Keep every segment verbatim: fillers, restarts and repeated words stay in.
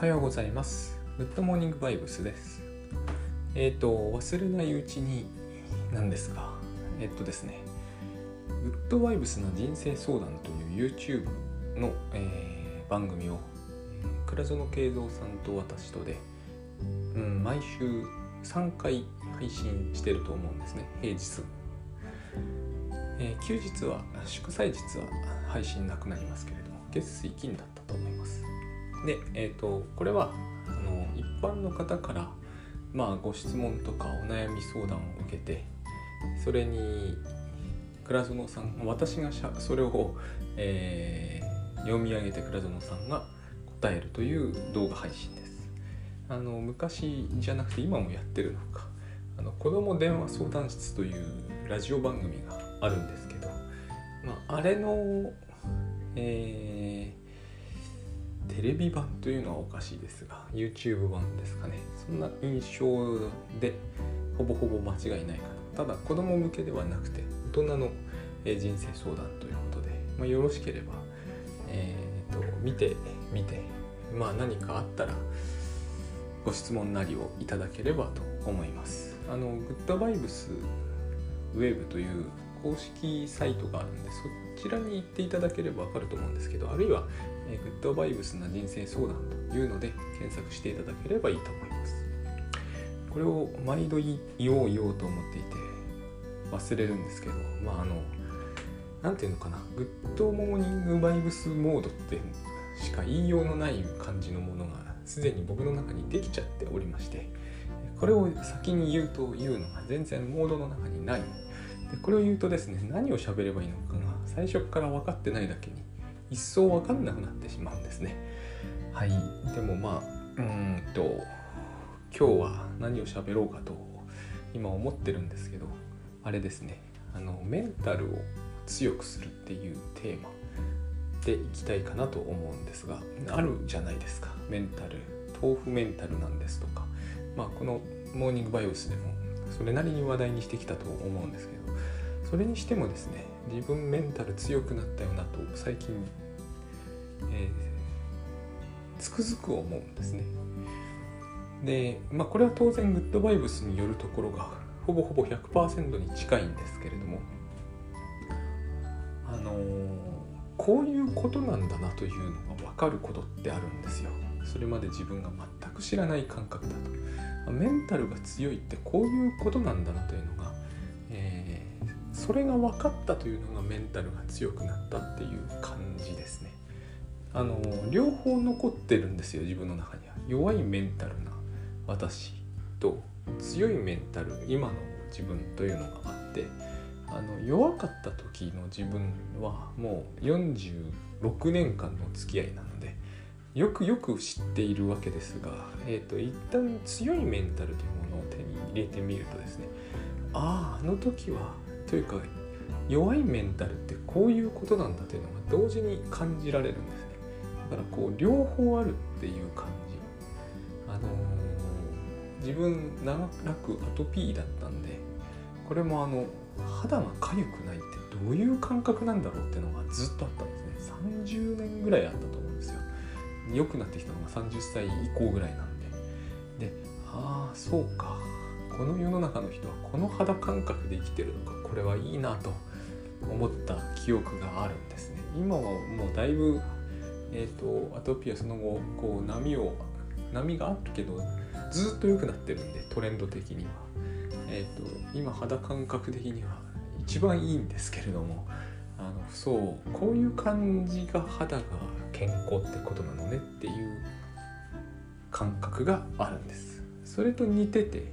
おはようございます。グッドモーニングバイブスです。えっ、ー、と忘れないうちになんですが、えっ、ー、とですねグッドバイブスな人生相談という YouTube の、えー、番組を倉園慶三さんと私とで、うん、毎週さんかい配信してると思うんですね。平日、えー、休日は祝祭日は配信なくなりますけれども、月水金だったと思います。で、えーと、これはあの一般の方から、まあ、ご質問とかお悩み相談を受けて、それに倉園さん、私がそれを、えー、読み上げて倉園さんが答えるという動画配信です。あの昔じゃなくて今もやってるのか、あの子ども電話相談室というラジオ番組があるんですけど、まあ、あれの、えーテレビ版というのはおかしいですが YouTube 版ですかね。そんな印象でほぼほぼ間違いないかな。ただ子ども向けではなくて大人の人生相談ということで、まあ、よろしければ、えー、と見て見て、まあ、何かあったらご質問なりをいただければと思います。あのグッドバイブスウェブという公式サイトがあるんで、そちらに行っていただければ分かると思うんですけど、あるいはグッドバイブスな人生相談というので検索していただければいいと思います。これを毎度言おう言おうと思っていて忘れるんですけど、まああのなんていうのかな、グッドモーニングバイブスモードってしか言いようのない感じのものがすでに僕の中にできちゃっておりまして、これを先に言うというのが全然モードの中にない。でこれを言うとですね、何を喋ればいいのかが最初から分かってないだけに一層分かんなくなってしまうんですね。はい。でもまあうーんと今日は何を喋ろうかと今思ってるんですけど、あれですね、あのメンタルを強くするっていうテーマでいきたいかなと思うんですが、あるじゃないですか、メンタル豆腐メンタルなんですとか、まあこのモーニングバイオスでもそれなりに話題にしてきたと思うんですけど、それにしてもですね、自分メンタル強くなったよなと最近、えー、つくづく思うんですね。で、まあ、これは当然グッドバイブスによるところがほぼほぼ ひゃくパーセント に近いんですけれども、あのー、こういうことなんだなというのが分かることってあるんですよ。それまで自分が全く知らない感覚だと、メンタルが強いってこういうことなんだなというのが、えー、それが分かったというのがメンタルが強くなったっていう感じですね。あの両方残ってるんですよ、自分の中には。弱いメンタルな私と強いメンタル、今の自分というのがあって、あの弱かった時の自分はもうよんじゅうろくねんかんの付き合いなのでよくよく知っているわけですが、えーと、一旦強いメンタルというものを手に入れてみるとですね、ああ、あの時はというか弱いメンタルってこういうことなんだというのが同時に感じられるんですね。だからこう両方あるっていう感じ。あのー、自分長らくアトピーだったんで、これもあの肌が痒くないってどういう感覚なんだろうっていうのがずっとあったんですね。さんじゅうねんぐらいあったと思うんですよ。良くなってきたのがさんじゅっさい以降ぐらいなんで、で、ああそうか、この世の中の人はこの肌感覚で生きてるのか、これはいいなと思った記憶があるんですね。今はもうだいぶ、えーと、アトピーはその後こう波を波があるけどずっと良くなってるんで、トレンド的には、えーと、今肌感覚的には一番いいんですけれども、あのそうこういう感じが肌が健康ってことなのねっていう感覚があるんです。それと似てて、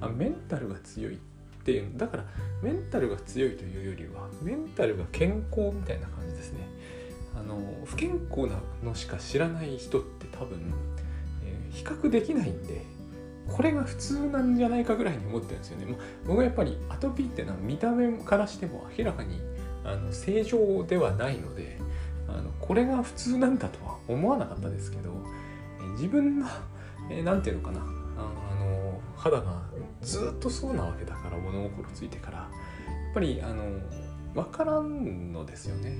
あメンタルが強いっていう、だからメンタルが強いというよりはメンタルが健康みたいな感じですね。あの不健康なのしか知らない人って多分、えー、比較できないんで、これが普通なんじゃないかぐらいに思ってるんですよね。もう僕はやっぱりアトピーってのは見た目からしても明らかにあの正常ではないので、あのこれが普通なんだとは思わなかったですけど、自分の何ていうのかな、あの肌がずっとそうなわけだから、物心ついてからやっぱりあの分からんのですよね。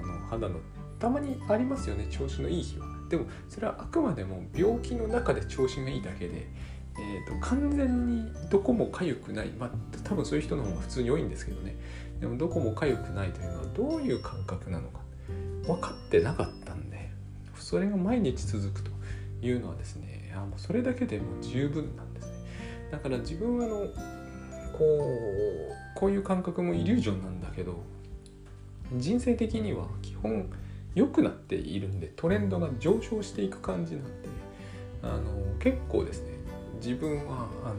その肌のたまにありますよね、調子のいい日は。でもそれはあくまでも病気の中で調子がいいだけで、えー、と完全にどこも痒くない、まあ、多分そういう人の方が普通に多いんですけどね。でもどこも痒くないというのはどういう感覚なのか分かってなかったんで、それが毎日続くというのはですね、あもうそれだけでも十分なんですね。だから自分はあのこう、こういう感覚もイリュージョンなんだけど、人生的には基本良くなっているんで、トレンドが上昇していく感じなんで、あの結構ですね、自分はあの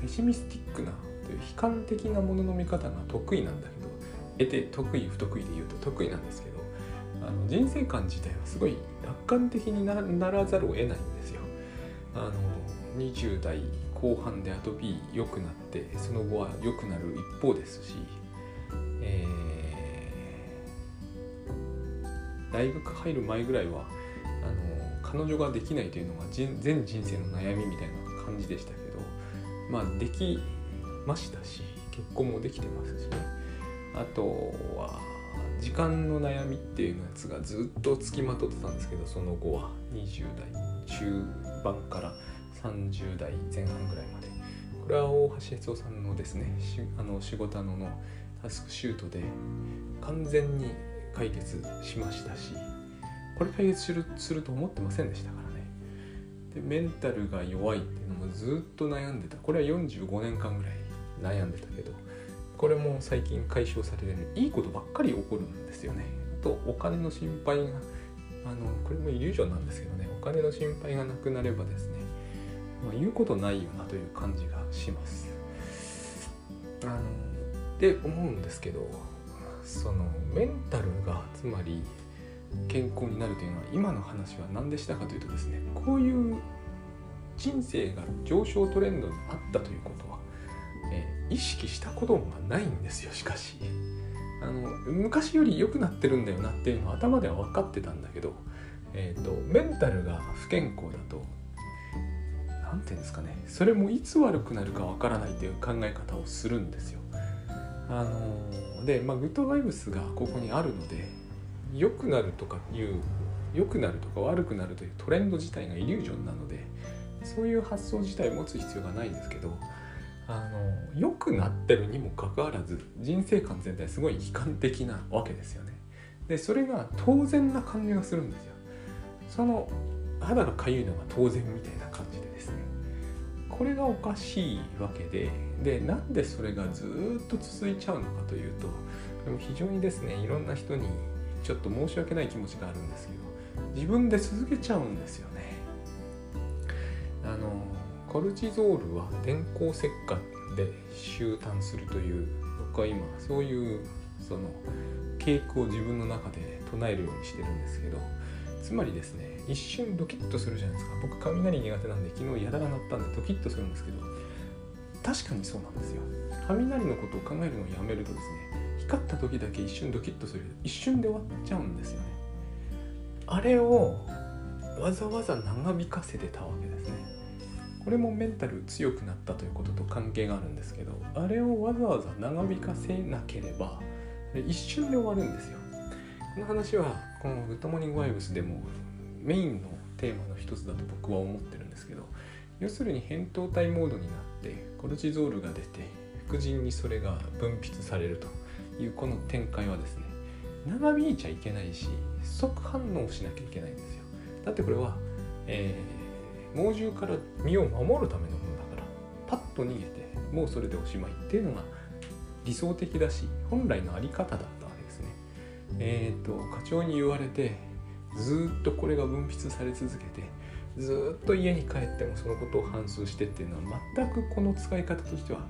ペシミスティックなという悲観的なものの見方が得意なんだけど、得て得意不得意で言うと得意なんですけど、あの人生観自体はすごい楽観的に な, ならざるを得ないんですよ。あのにじゅう代後半でアトピー良くなって、その後は良くなる一方ですし、えー、大学入る前ぐらいはあの彼女ができないというのが全人生の悩みみたいな感じでしたけど、まあできましたし、結婚もできてますし、ね、あとは時間の悩みっていうやつがずっとつきまとってたんですけど、その後はにじゅう代中盤からさんじゅう代前半ぐらいまで、これは大橋悦夫さんのですね、あの仕事ののタスクシュートで完全に解決しましたし、これ解決する、すると思ってませんでしたからね。でメンタルが弱いっていうのもずっと悩んでた。これはよんじゅうごねんかんぐらい悩んでたけど、これも最近解消されて、ね、いいことばっかり起こるんですよね。あとお金の心配が、あのこれもイリュージョンなんですけどね、お金の心配がなくなればですね、まあ、言うことないよなという感じがします。あのって思うんですけど、そのメンタルがつまり健康になるというのは、今の話は何でしたかというとですね、こういう人生が上昇トレンドにあったということは、えー、意識したことがないんですよ。しかしあの昔より良くなってるんだよなっていうのは頭では分かってたんだけど、えーと、メンタルが不健康だとなんていうんですかね、それもいつ悪くなるかわからないという考え方をするんですよ。あので、まあ、グッドバイブスがここにあるので、良くなるとかいう良くなるとか悪くなるというトレンド自体がイリュージョンなので、そういう発想自体を持つ必要がないんですけど、あの良くなってるにもかかわらず人生観全体すごい悲観的なわけですよね。でそれが当然な感じがするんですよ。その肌が痒いのが当然みたいな感じでですね、これがおかしいわけで、でなんでそれがずっと続いちゃうのかというと、でも非常にですね、いろんな人にちょっと申し訳ない気持ちがあるんですけど、自分で続けちゃうんですよね。あのコルチゾールは電光石火で終端するという、僕は今そういうその傾向を自分の中で唱えるようにしてるんですけど、つまりですね、一瞬ドキッとするじゃないですか。僕雷苦手なんで、昨日やだが鳴ったんでドキッとするんですけど、確かにそうなんですよ。雷のことを考えるのをやめるとですね、光った時だけ一瞬ドキッとする、一瞬で終わっちゃうんですよね。あれをわざわざ長引かせてたわけですね。これもメンタル強くなったということと関係があるんですけど、あれをわざわざ長引かせなければ一瞬で終わるんですよ。この話はこのグッドモーニングバイブスでもメインのテーマの一つだと僕は思ってるんですけど、要するに扁桃体モードになってコルチゾールが出て副腎にそれが分泌されるというこの展開はですね、長引いちゃいけないし即反応しなきゃいけないんですよ。だってこれは、えー、猛獣から身を守るためのものだから、パッと逃げてもうそれでおしまいっていうのが理想的だし、本来のあり方だったわけですね。えーと、課長に言われてずっとこれが分泌され続けて、ずっと家に帰ってもそのことを反芻してっていうのは、全くこの使い方としては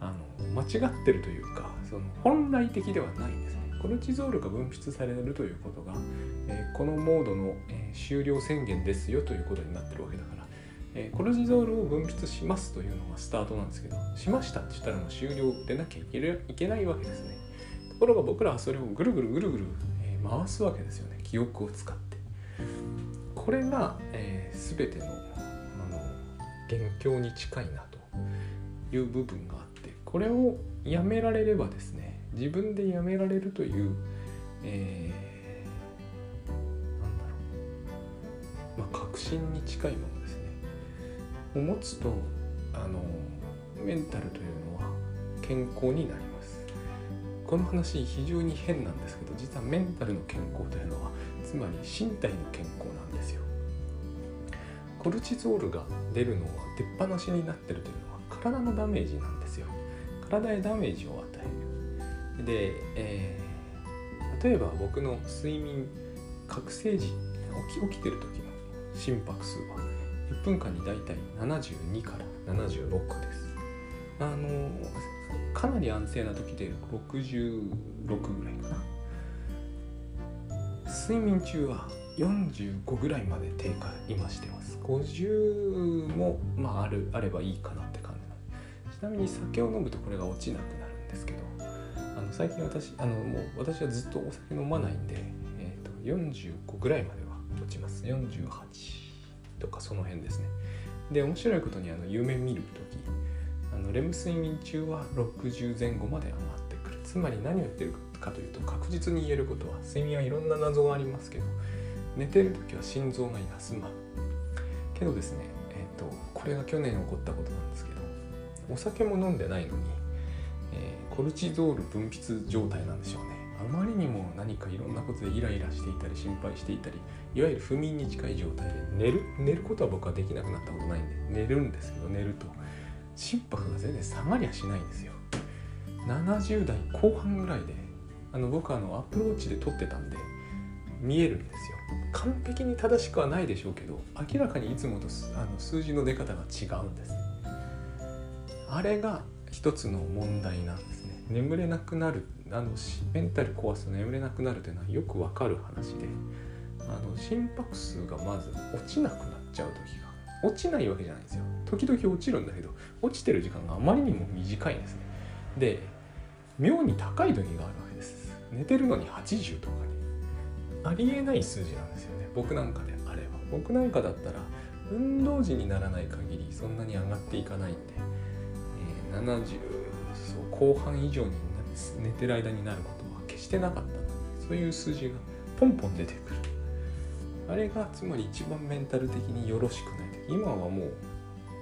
あの間違ってるというか、その本来的ではないんですね。コルチゾールが分泌されるということが、えー、このモードの、えー、終了宣言ですよということになってるわけだから、えー、コルチゾールを分泌しますというのがスタートなんですけど、しましたって言ったらもう終了でなきゃいける、いけないわけですね。ところが僕らはそれをぐるぐるぐるぐる、えー、回すわけですよね、記憶を使って。これが、えー、全ての、あの元凶に近いなという部分があって、これをやめられればですね、自分でやめられるという、えー、なんだろう、まあ、確信に近いものですねを持つと、あのメンタルというのは健康になります。この話非常に変なんですけど、実はメンタルの健康というのはつまり身体の健康なんですよ。コルチゾールが出るのは出っ放しになってるというのは体のダメージなんですよ。体へダメージを与える。で、えー、例えば僕の睡眠覚醒時、起き、起きてる時の心拍数はいっぷんかんにだいたいななじゅうにからななじゅうろくです。あのかなり安静な時でろくじゅうろくぐらいかな。睡眠中はよんじゅうごぐらいまで低下今してます。ごじゅうも、まあ、ある、あればいいかなって感じ。ちなみに酒を飲むとこれが落ちなくなるんですけど、あの最近私あのもう私はずっとお酒飲まないんで、えーと、よんじゅうごぐらいまでは落ちます。よんじゅうはちとかその辺ですね。で、面白いことにあの夢見るとき、あのレム睡眠中はろくじゅうぜんごまで上がってくる。つまり何を言ってるかというと、確実に言えることは、睡眠はいろんな謎がありますけど、寝てるときは心臓が休まるけどですね、えーと、これが去年起こったことなんですけど、お酒も飲んでないのに、えー、コルチゾール分泌状態なんでしょうね。あまりにも何かいろんなことでイライラしていたり心配していたり、いわゆる不眠に近い状態で寝る寝ることは僕はできなくなったことないんで寝るんですけど、寝ると心拍が全然下がりはしないんですよ。ななじゅうだいこう半ぐらいで、あの僕はあのアプローチで撮ってたんで見えるんですよ。完璧に正しくはないでしょうけど、明らかにいつもとあの数字の出方が違うんです。あれが一つの問題なんですね。眠れなくなる、あのメンタル壊すと眠れなくなるというのはよくわかる話で、あの心拍数がまず落ちなくなっちゃう時が、落ちないわけじゃないんですよ。時々落ちるんだけど、落ちてる時間があまりにも短いんですね。で、妙に高い時があるわけです。寝てるのにはちじゅうとかにありえない数字なんですよね。僕なんかであれば、僕なんかだったら運動時にならない限りそんなに上がっていかないんで、えー、ななじゅうこう半以上に寝てる間になることは決してなかったのに、そういう数字がポンポン出てくる。あれがつまり一番メンタル的によろしくない。今はもう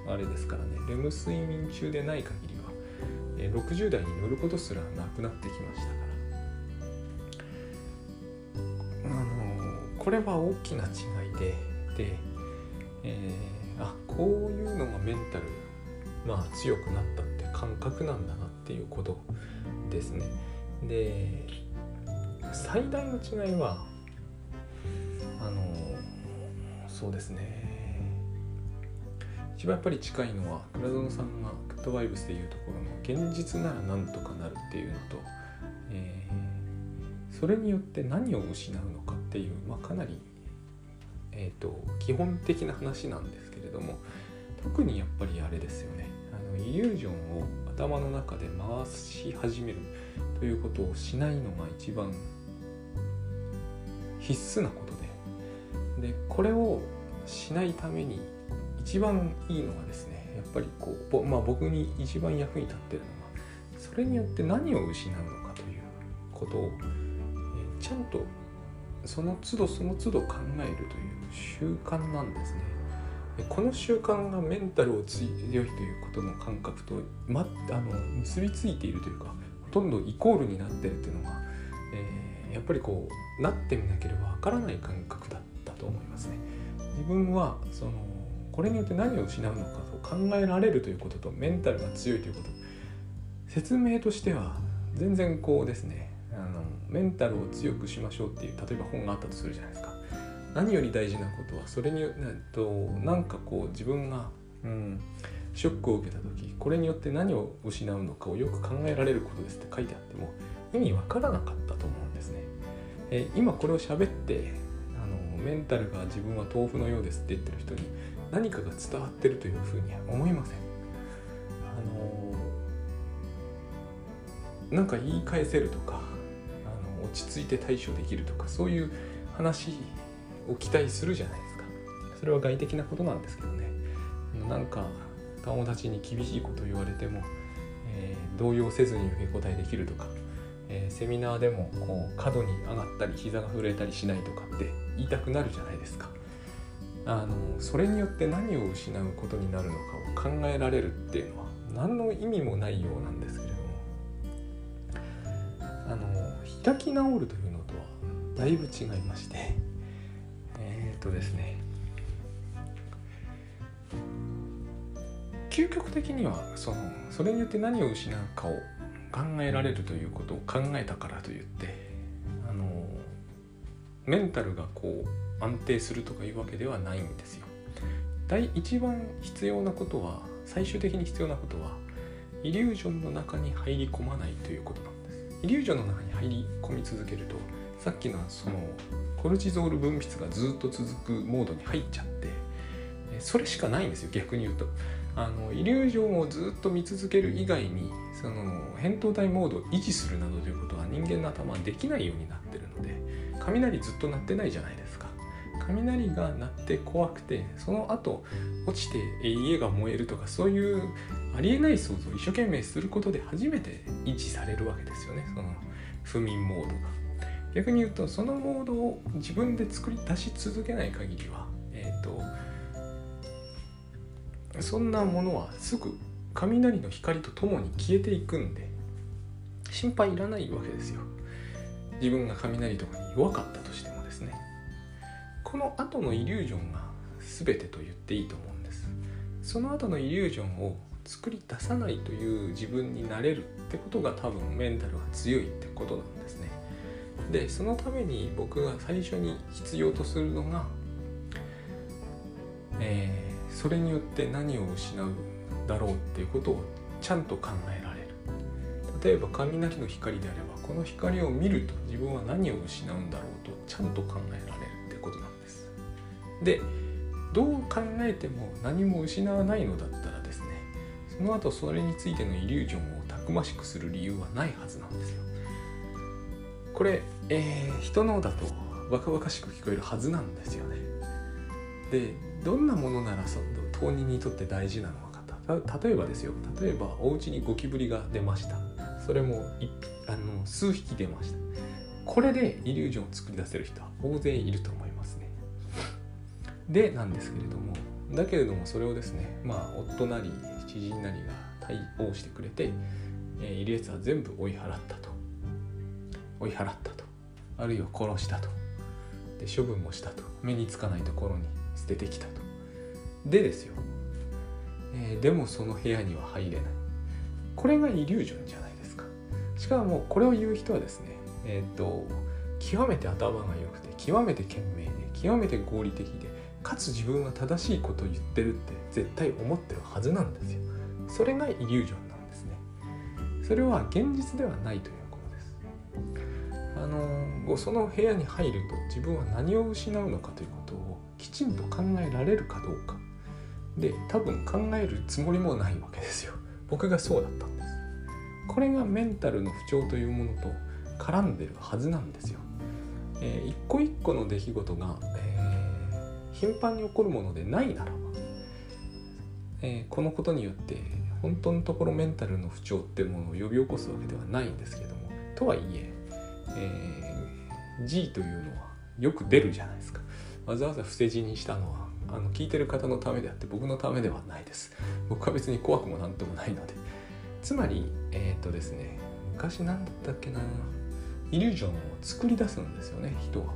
あれですからね、レム睡眠中でない限りはろくじゅう代に乗ることすらなくなってきましたから、これは大きな違いで、で、えー、あ、こういうのがメンタル、まあ、強くなったって感覚なんだなっていうことですね。で、最大の違いは、あの、そうですね、一番やっぱり近いのは、倉園さんがグッドバイブスでいうところの現実ならなんとかなるっていうのと、えー、それによって何を失うのかっていう、まあ、かなり、えーと、基本的な話なんですけれども、特にやっぱりあれですよね、あのイリュージョンを頭の中で回し始めるということをしないのが一番必須なことで、でこれをしないために一番いいのがですね、やっぱりこう、まあ、僕に一番役に立ってるのは、それによって何を失うのかということを、えー、ちゃんとその都度その都度考えるという習慣なんですね。この習慣がメンタルを強いということの感覚と、ま、あの結びついているというか、ほとんどイコールになっているというのが、えー、やっぱりこうなってみなければわからない感覚だったと思いますね。自分はそのこれによって何を失うのかと考えられるということと、メンタルが強いということ、説明としては全然こうですね、あのメンタルを強くしましょうっていう例えば本があったとするじゃないですか。何より大事なことは、それによってなんかこう自分が、うん、ショックを受けた時、これによって何を失うのかをよく考えられることですって書いてあっても意味わからなかったと思うんですね。えー、今これを喋って、あのメンタルが自分は豆腐のようですって言ってる人に何かが伝わってるというふうには思いません。あのー、なんか言い返せるとか、落ち着いて対処できるとか、そういう話を期待するじゃないですか。それは外的なことなんですけどね。なんか友達に厳しいこと言われても、えー、動揺せずに受け答えできるとか、えー、セミナーでもこう過度に上がったり膝が震えたりしないとかって言いたくなるじゃないですか。あのそれによって何を失うことになるのかを考えられるっていうのは何の意味もないようなんですけれども、あの開き直るというのとはだいぶ違いまして、えーとですね究極的にはそのそれによって何を失うかを考えられるということを考えたからといって、あのメンタルがこう安定するとかいうわけではないんですよ。第一番必要なことは、最終的に必要なことはイリュージョンの中に入り込まないということなんです。イリュージョンの中に入り込み続けると、さっきのそのコルチゾール分泌がずっと続くモードに入っちゃって、それしかないんですよ。逆に言うとあのイリュージョンをずっと見続ける以外に、その扁桃体モードを維持するなどということは人間の頭はできないようになってるので、雷ずっと鳴ってないじゃないですか。雷が鳴って怖くて、その後落ちて家が燃えるとか、そういうありえない想像を一生懸命することで初めて維持されるわけですよね、その不眠モードが。逆に言うとそのモードを自分で作り出し続けない限りは、えっとそんなものはすぐ雷の光とともに消えていくんで、心配いらないわけですよ。自分が雷とかに弱かったとしてもですね。この後のイリュージョンが全てと言っていいと思うんです。その後のイリュージョンを作り出さないという自分になれるってことが、多分メンタルが強いってことなんですね。で、そのために僕が最初に必要とするのが、えーそれによって何を失うだろうっていうことをちゃんと考えられる。例えば雷の光であれば、この光を見ると自分は何を失うんだろうとちゃんと考えられるってことなんです。で、どう考えても何も失わないのだったらですね、その後それについてのイリュージョンをたくましくする理由はないはずなんですよ。これ、えー、人のだとバカバカしく聞こえるはずなんですよね。で、どんなものならその当人にとって大事なのか、た例えばですよ例えばお家にゴキブリが出ました。それもあの数匹出ました。これでイリュージョンを作り出せる人は大勢いると思いますね。でなんですけれども、だけれどもそれをですね、まあ夫なり知人なりが対応してくれて、えー、イリエスは全部追い払ったと追い払ったとあるいは殺したと、で処分もしたと、目につかないところに捨ててきたと。でですよ、えー、でもその部屋には入れない。これがイリュージョンじゃないですか。しかもこれを言う人はですね、えー、っと極めて頭が良くて、極めて賢明で、極めて合理的で、かつ自分は正しいことを言ってるって絶対思ってるはずなんですよ。それがイリュージョンなんですね。それは現実ではないということです。あのその部屋に入ると自分は何を失うのかということをきちんと考えられるかどうかで、多分考えるつもりもないわけですよ。僕がそうだったんです。これがメンタルの不調というものと絡んでるはずなんですよ。えー、一個一個の出来事が、えー、頻繁に起こるものでないならば、えー、このことによって本当のところメンタルの不調っていうものを呼び起こすわけではないんですけれども、とはいええー、G というのはよく出るじゃないですか。わざわざ伏せ字にしたのはあの聞いてる方のためであって、僕のためではないです。僕は別に怖くもなんともないので。つまりえー、っとですね昔なんだったっけなイリュージョンを作り出すんですよね、人は。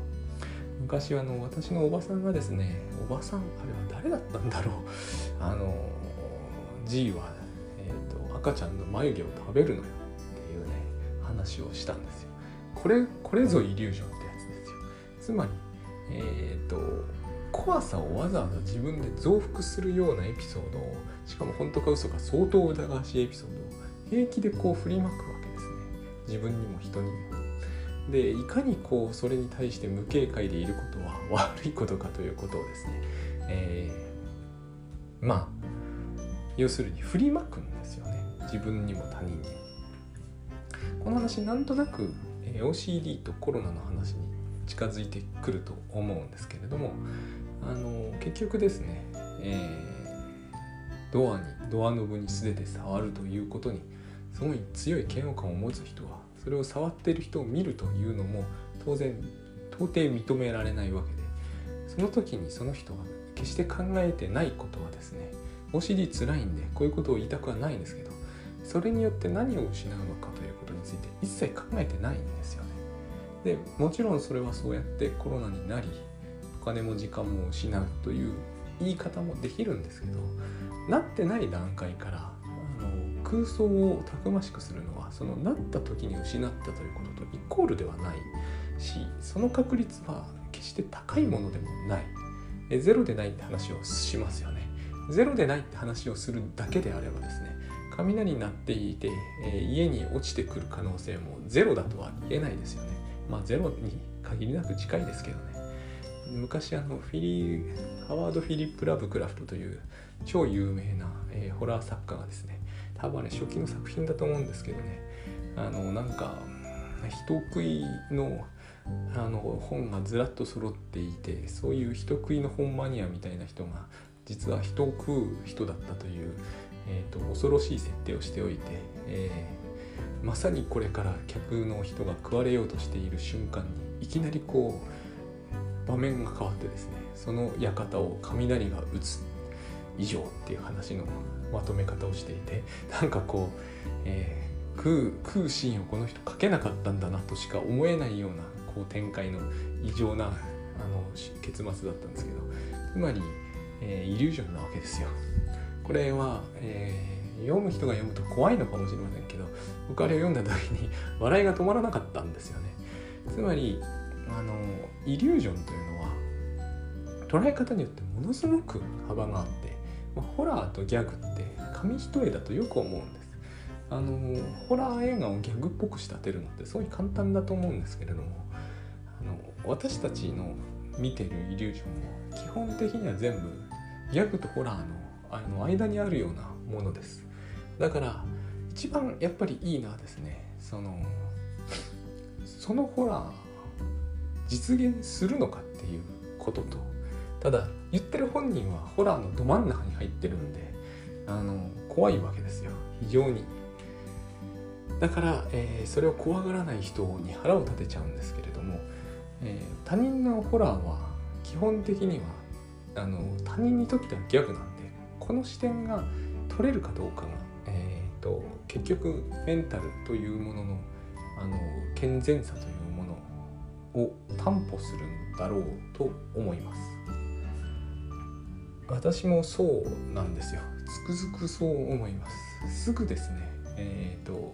昔はあの私のおばさんがですね、おばさんあれは誰だったんだろう、あの G は、えー、っと赤ちゃんの眉毛を食べるのよっていうね話をしたんですよ。これこれぞイリュージョンってやつですよ。つまりえー、と怖さをわざわざ自分で増幅するようなエピソードを、しかも本当か嘘か相当疑わしいエピソードを平気でこう振りまくわけですね、自分にも人にも。で、いかにこうそれに対して無警戒でいることは悪いことかということをですね、えー、まあ要するに振りまくんですよね、自分にも他人にも。この話なんとなく オーシーディー とコロナの話に近づいてくると思うんですけれども、あの結局ですね、えー、ドアにドアノブに素手で触るということにすごい強い嫌悪感を持つ人は、それを触ってる人を見るというのも当然到底認められないわけで、その時にその人が決して考えてないことはですね、 オーシーディー 辛いんでこういうことを言いたくはないんですけど、それによって何を失うのかということについて一切考えてないんですよね。でもちろんそれはそうやってコロナになりお金も時間も失うという言い方もできるんですけど、なってない段階からあの空想をたくましくするのはそのなった時に失ったということとイコールではないし、その確率は決して高いものでもない。えゼロでないって話をしますよね。ゼロでないって話をするだけであればですね、雷になっていて、えー、家に落ちてくる可能性もゼロだとは言えないですよね。まあゼロに限りなく近いですけどね。昔あのフィリハワード・フィリップ・ラブクラフトという超有名な、えー、ホラー作家がですね、多分あれ初期の作品だと思うんですけどね、あのなんか人食いのあの本がずらっと揃っていて、そういう人食いの本マニアみたいな人が実は人を食う人だったという、えーと、恐ろしい設定をしておいて、えー、まさにこれから客の人が食われようとしている瞬間にいきなりこう場面が変わってですね、その館を雷が打つ以上っていう話のまとめ方をしていて、なんかこう、えー、食う、食うシーンをこの人描けなかったんだなとしか思えないようなこう展開の異常なあの結末だったんですけど、つまり、えー、イリュージョンなわけですよ。これは、えー、読む人が読むと怖いのかもしれませんけど、僕あれを読んだ時に笑いが止まらなかったんですよね。つまりあのイリュージョンというのは捉え方によってものすごく幅があって、まあ、ホラーとギャグって紙一重だとよく思うんです。あのホラー映画をギャグっぽく仕立てるのってすごい簡単だと思うんですけれども、あの私たちの見てるイリュージョンも基本的には全部ギャグとホラーのあの間にあるようなものです。だから一番やっぱりいいのはですね、そのそのホラー実現するのかっていうことと、ただ言ってる本人はホラーのど真ん中に入ってるんであの怖いわけですよ、非常に。だから、えー、それを怖がらない人に腹を立てちゃうんですけれども、えー、他人のホラーは基本的にはあの他人にとってはギャグなんで、この視点が取れるかどうかが、えー、と結局メンタルというもの の, あの健全さというものを担保するんだろうと思います。私もそうなんですよ。つくづくそう思います。すぐですね、えー、と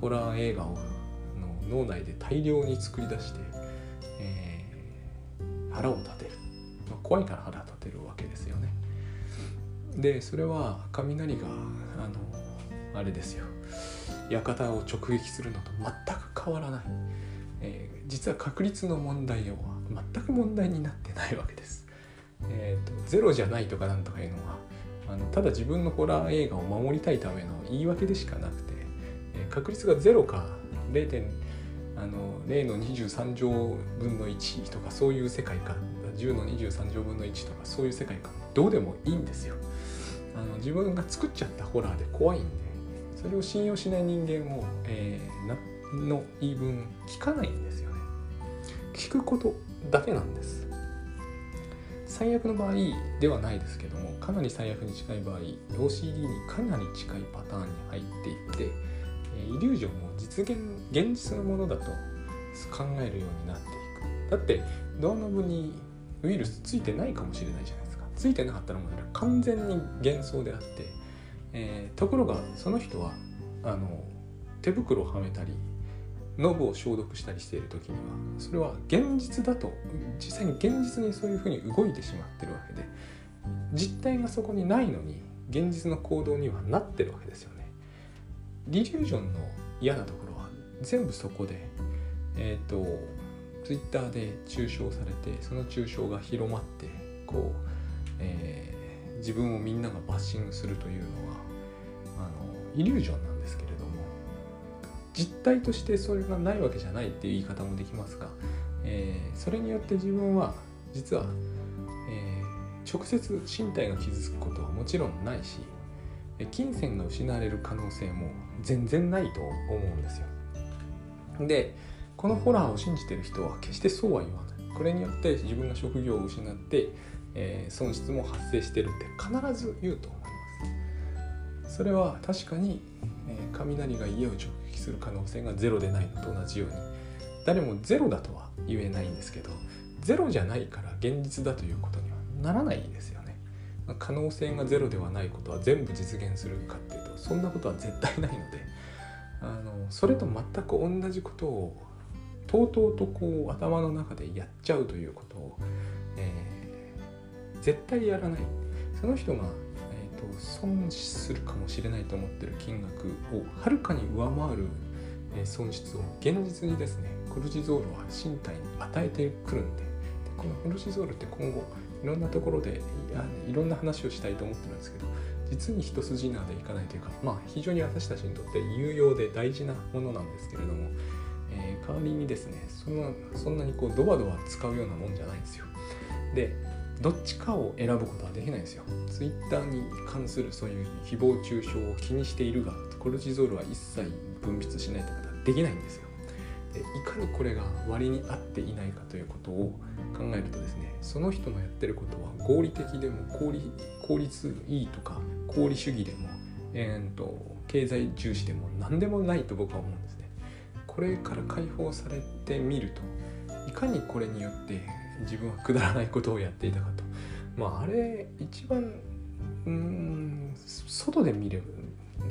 ホラー映画をの脳内で大量に作り出して、えー、腹を立てる、まあ、怖いから腹立てるわけですよね。でそれは雷があのあれですよ、館を直撃するのと全く変わらない、えー、実は確率の問題は全く問題になってないわけです。えーと、ゼロじゃないとかなんとかいうのはあのただ自分のホラー映画を守りたいための言い訳でしかなくて、えー、確率がゼロか ゼロ. あのゼロのにじゅうさん乗分のいちとかそういう世界観、じゅうのにじゅうさん乗分のいちとかそういう世界観どうでもいいんですよ。あの自分が作っちゃったホラーで怖いんで、それを信用しない人間を、えー、なの言い分聞かないんですよね。聞くことだけなんです。最悪の場合ではないですけども、かなり最悪に近い場合 オーシーディー にかなり近いパターンに入っていって、イリュージョンを実現現実のものだと考えるようになっていく。だってドアノブにウイルスついてないかもしれないじゃないですか。ついてなかったのも完全に幻想であって、えー、ところがその人はあの手袋をはめたりノブを消毒したりしている時にはそれは現実だと、実際に現実にそういうふうに動いてしまってるわけで、実体がそこにないのに現実の行動にはなってるわけですよね。リリュージョンの嫌なところは全部そこで、えーと、ツイッターで中傷されて、その中傷が広まってこうえー、自分をみんながバッシングするというのはあのイリュージョンなんですけれども、実体としてそれがないわけじゃないっていう言い方もできますが、えー、それによって自分は実は、えー、直接身体が傷つくことはもちろんないし、金銭が失われる可能性も全然ないと思うんですよ。で、このホラーを信じてる人は決してそうは言わない。これによって自分が職業を失って、えー、損失も発生してるって必ず言うと思います。それは確かに、えー、雷が家を直撃する可能性がゼロでないのと同じように、誰もゼロだとは言えないんですけど、ゼロじゃないから現実だということにはならないですよね。可能性がゼロではないことは全部実現するかっていうと、そんなことは絶対ないので、あのそれと全く同じことをとうとうとこう頭の中でやっちゃうということを、えー、絶対やらない。その人が、えーと、損するかもしれないと思ってる金額をはるかに上回る損失を現実にですね、コルチゾールは身体に与えてくるんで、でこのコルチゾールって今後いろんなところでいろんな話をしたいと思ってるんですけど、実に一筋縄でいかないというか、まあ、非常に私たちにとって有用で大事なものなんですけれども、えー、代わりにですね、そんな、そんなにこうドバドバ使うようなもんじゃないんですよ。で、どっちかを選ぶことはできないんですよ。ツイッターに関するそういう誹謗中傷を気にしているが、コルチゾールは一切分泌しないということはできないんですよ。で、いかにこれが割に合っていないかということを考えるとですね、その人のやってることは合理的でも効率、効率いいとか功利主義でも、えー、と経済重視でも何でもないと僕は思うんですね。これから解放されてみると、いかにこれによって自分はくだらないことをやっていたかと、まあ、あれ一番うーん外で見れ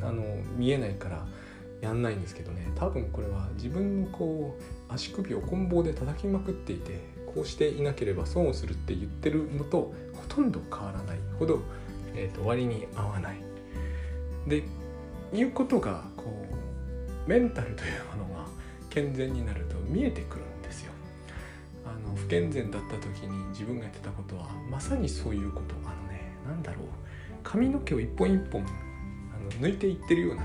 あの見えないからやんないんですけどね、多分これは自分のこう足首を棍棒で叩きまくっていて、こうしていなければ損をするって言ってるのとほとんど変わらないほど、えー、と割に合わないでいうことが、こうメンタルというものが健全になると見えてくるんですよ。あの不健全だった時に自分がやってたことはまさにそういうこと。あのね、なんだろう、髪の毛を一本一本あの抜いていってるような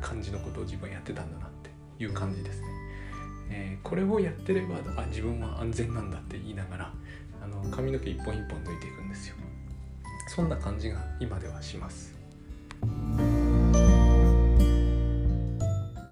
感じのことを自分はやってたんだなっていう感じですね。えー、これをやってればあ自分は安全なんだって言いながら、あの髪の毛一本一本抜いていくんですよ。そんな感じが今ではします。